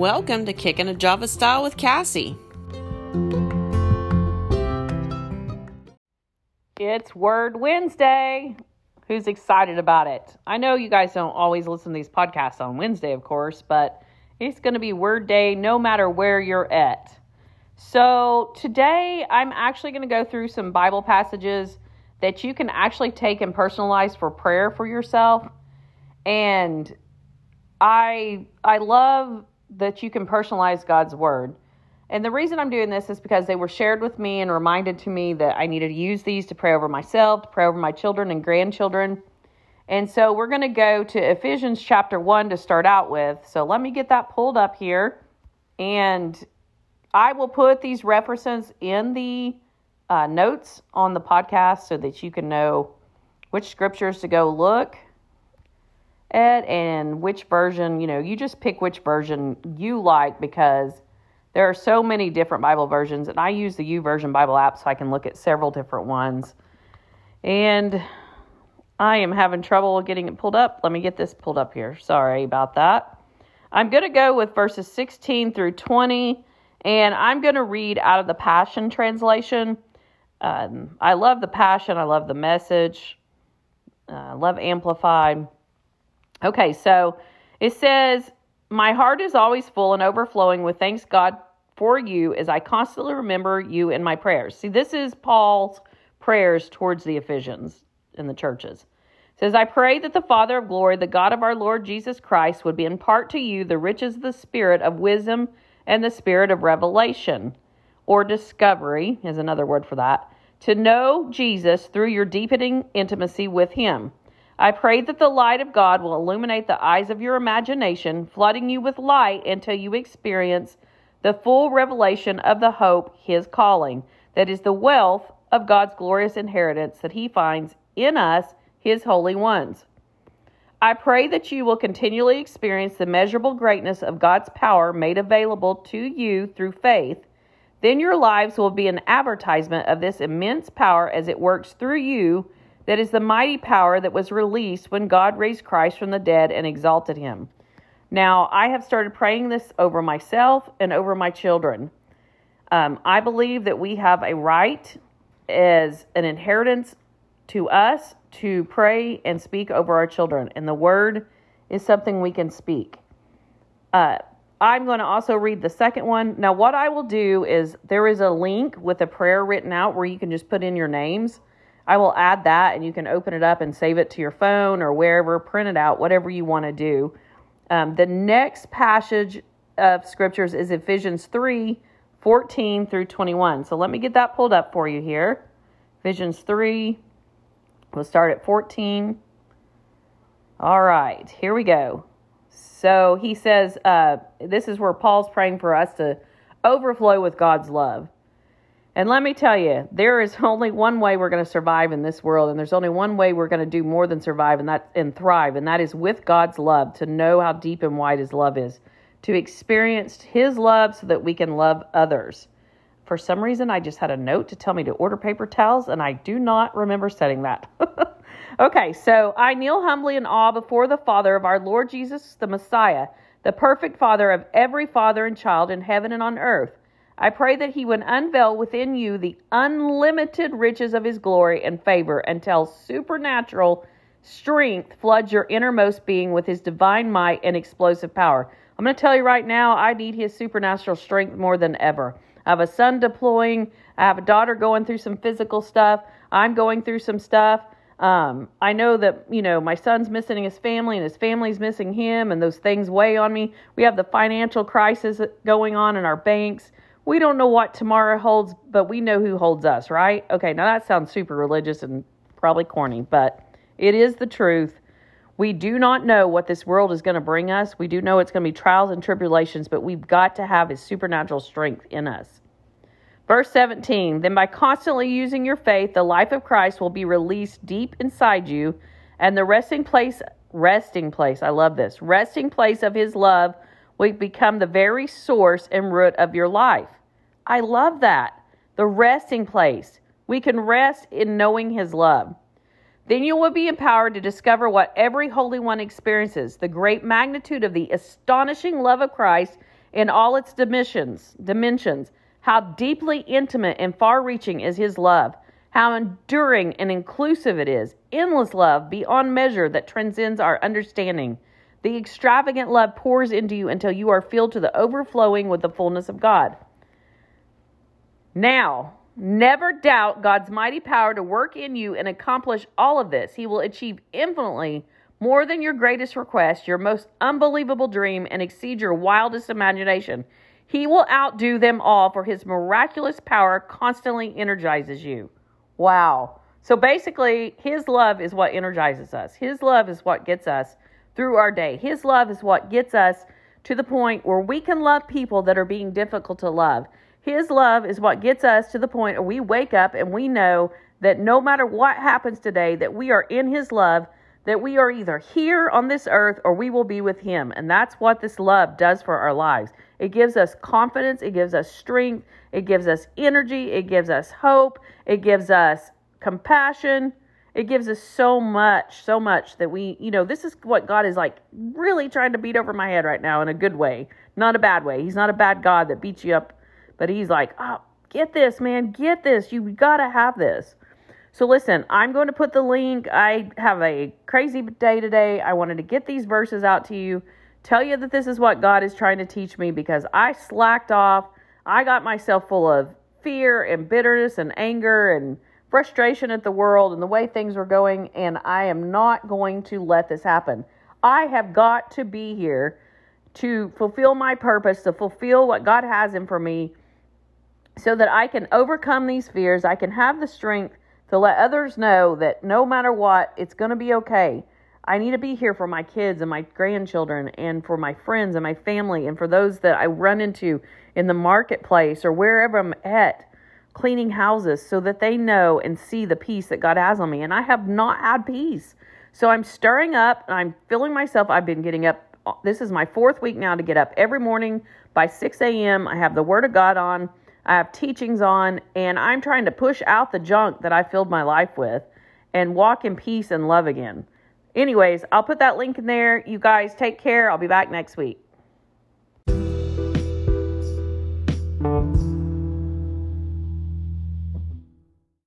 welcome to Kickin' a Java Style with Cassie. It's Word Wednesday. Who's excited about it? I know you guys don't always listen to these podcasts on Wednesday, of course, but it's going to be Word Day no matter where you're at. So today I'm actually going to go through some Bible passages that you can actually take and personalize for prayer for yourself. And I love that you can personalize God's word. And the reason I'm doing this is because they were shared with me and reminded to me that I needed to use these to pray over myself, to pray over my children and grandchildren. And so we're going to go to Ephesians chapter 1 to start out with. So let me get that pulled up here. And I will put these references in the notes on the podcast so that you can know which scriptures to go look at and which version. You know, you just pick which version you like because there are so many different Bible versions, and I use the YouVersion Bible app so I can look at several different ones. And I am having trouble getting it pulled up. Let me get this pulled up here. Sorry about that. I'm going to go with verses 16 through 20, and I'm going to read out of the Passion Translation. I love the Passion. I love the Message. I love Amplified. Okay, so it says, "My heart is always full and overflowing with thanks, God, for you as I constantly remember you in my prayers." See, this is Paul's prayers towards the Ephesians in the churches. It says, "I pray that the Father of glory, the God of our Lord Jesus Christ, would impart to you the riches of the spirit of wisdom and the spirit of revelation," or discovery is another word for that, "to know Jesus through your deepening intimacy with him. I pray that the light of God will illuminate the eyes of your imagination, flooding you with light until you experience the full revelation of the hope, his calling, that is the wealth of God's glorious inheritance that he finds in us, his holy ones. I pray that you will continually experience the measurable greatness of God's power made available to you through faith. Then your lives will be an advertisement of this immense power as it works through you. That is the mighty power that was released when God raised Christ from the dead and exalted him." Now, I have started praying this over myself and over my children. I believe that we have a right as an inheritance to us to pray and speak over our children. And the word is something we can speak. I'm going to also read the second one. Now, what I will do is there is a link with a prayer written out where you can just put in your names. I will add that, and you can open it up and save it to your phone or wherever, print it out, whatever you want to do. The next passage of scriptures is Ephesians 3:14 through 21. So let me get that pulled up for you here. Ephesians 3, we'll start at 14. All right, here we go. So he says, this is where Paul's praying for us to overflow with God's love. And let me tell you, there is only one way we're going to survive in this world, and there's only one way we're going to do more than survive and thrive, and that is with God's love, to know how deep and wide his love is, to experience his love so that we can love others. For some reason, I just had a note to tell me to order paper towels, and I do not remember setting that. Okay, so I kneel humbly in awe before the Father of our Lord Jesus, the Messiah, the perfect Father of every father and child in heaven and on earth. I pray that he would unveil within you the unlimited riches of his glory and favor until supernatural strength floods your innermost being with his divine might and explosive power. I'm going to tell you right now, I need his supernatural strength more than ever. I have a son deploying. I have a daughter going through some physical stuff. I'm going through some stuff. I know that, you know, my son's missing his family and his family's missing him, and those things weigh on me. We have the financial crisis going on in our banks. We don't know what tomorrow holds, but we know who holds us, right? Okay, now that sounds super religious and probably corny, but it is the truth. We do not know what this world is going to bring us. We do know it's going to be trials and tribulations, but we've got to have his supernatural strength in us. Verse 17, "Then by constantly using your faith, the life of Christ will be released deep inside you, and the resting place, I love this, resting place of his love will become the very source and root of your life." I love that. The resting place. We can rest in knowing his love. "Then you will be empowered to discover what every Holy One experiences, the great magnitude of the astonishing love of Christ in all its dimensions. How deeply intimate and far-reaching is his love. How enduring and inclusive it is. Endless love beyond measure that transcends our understanding. The extravagant love pours into you until you are filled to the overflowing with the fullness of God. Now, never doubt God's mighty power to work in you and accomplish all of this. He will achieve infinitely more than your greatest request, your most unbelievable dream, and exceed your wildest imagination. He will outdo them all, for his miraculous power constantly energizes you. Wow. So basically, his love is what energizes us. His love is what gets us through our day. His love is what gets us to the point where we can love people that are being difficult to love. His love is what gets us to the point where we wake up and we know that no matter what happens today, that we are in his love, that we are either here on this earth or we will be with him. And that's what this love does for our lives. It gives us confidence. It gives us strength. It gives us energy. It gives us hope. It gives us compassion. It gives us so much that we, this is what God is like really trying to beat over my head right now in a good way, not a bad way. He's not a bad God that beats you up, but he's like, oh, get this, man, get this. You got to have this. So listen, I'm going to put the link. I have a crazy day today. I wanted to get these verses out to you, tell you that this is what God is trying to teach me because I slacked off. I got myself full of fear and bitterness and anger and frustration at the world and the way things were going, and I am not going to let this happen. I have got to be here to fulfill my purpose, to fulfill what God has in for me so that I can overcome these fears. I can have the strength to let others know that no matter what, it's going to be okay. I need to be here for my kids and my grandchildren and for my friends and my family and for those that I run into in the marketplace or wherever I'm at, cleaning houses, so that they know and see the peace that God has on me. And I have not had peace. So I'm stirring up and I'm feeling myself. I've been getting up. This is my fourth week now to get up every morning by 6 a.m. I have the Word of God on. I have teachings on. And I'm trying to push out the junk that I filled my life with and walk in peace and love again. Anyways, I'll put that link in there. You guys take care. I'll be back next week.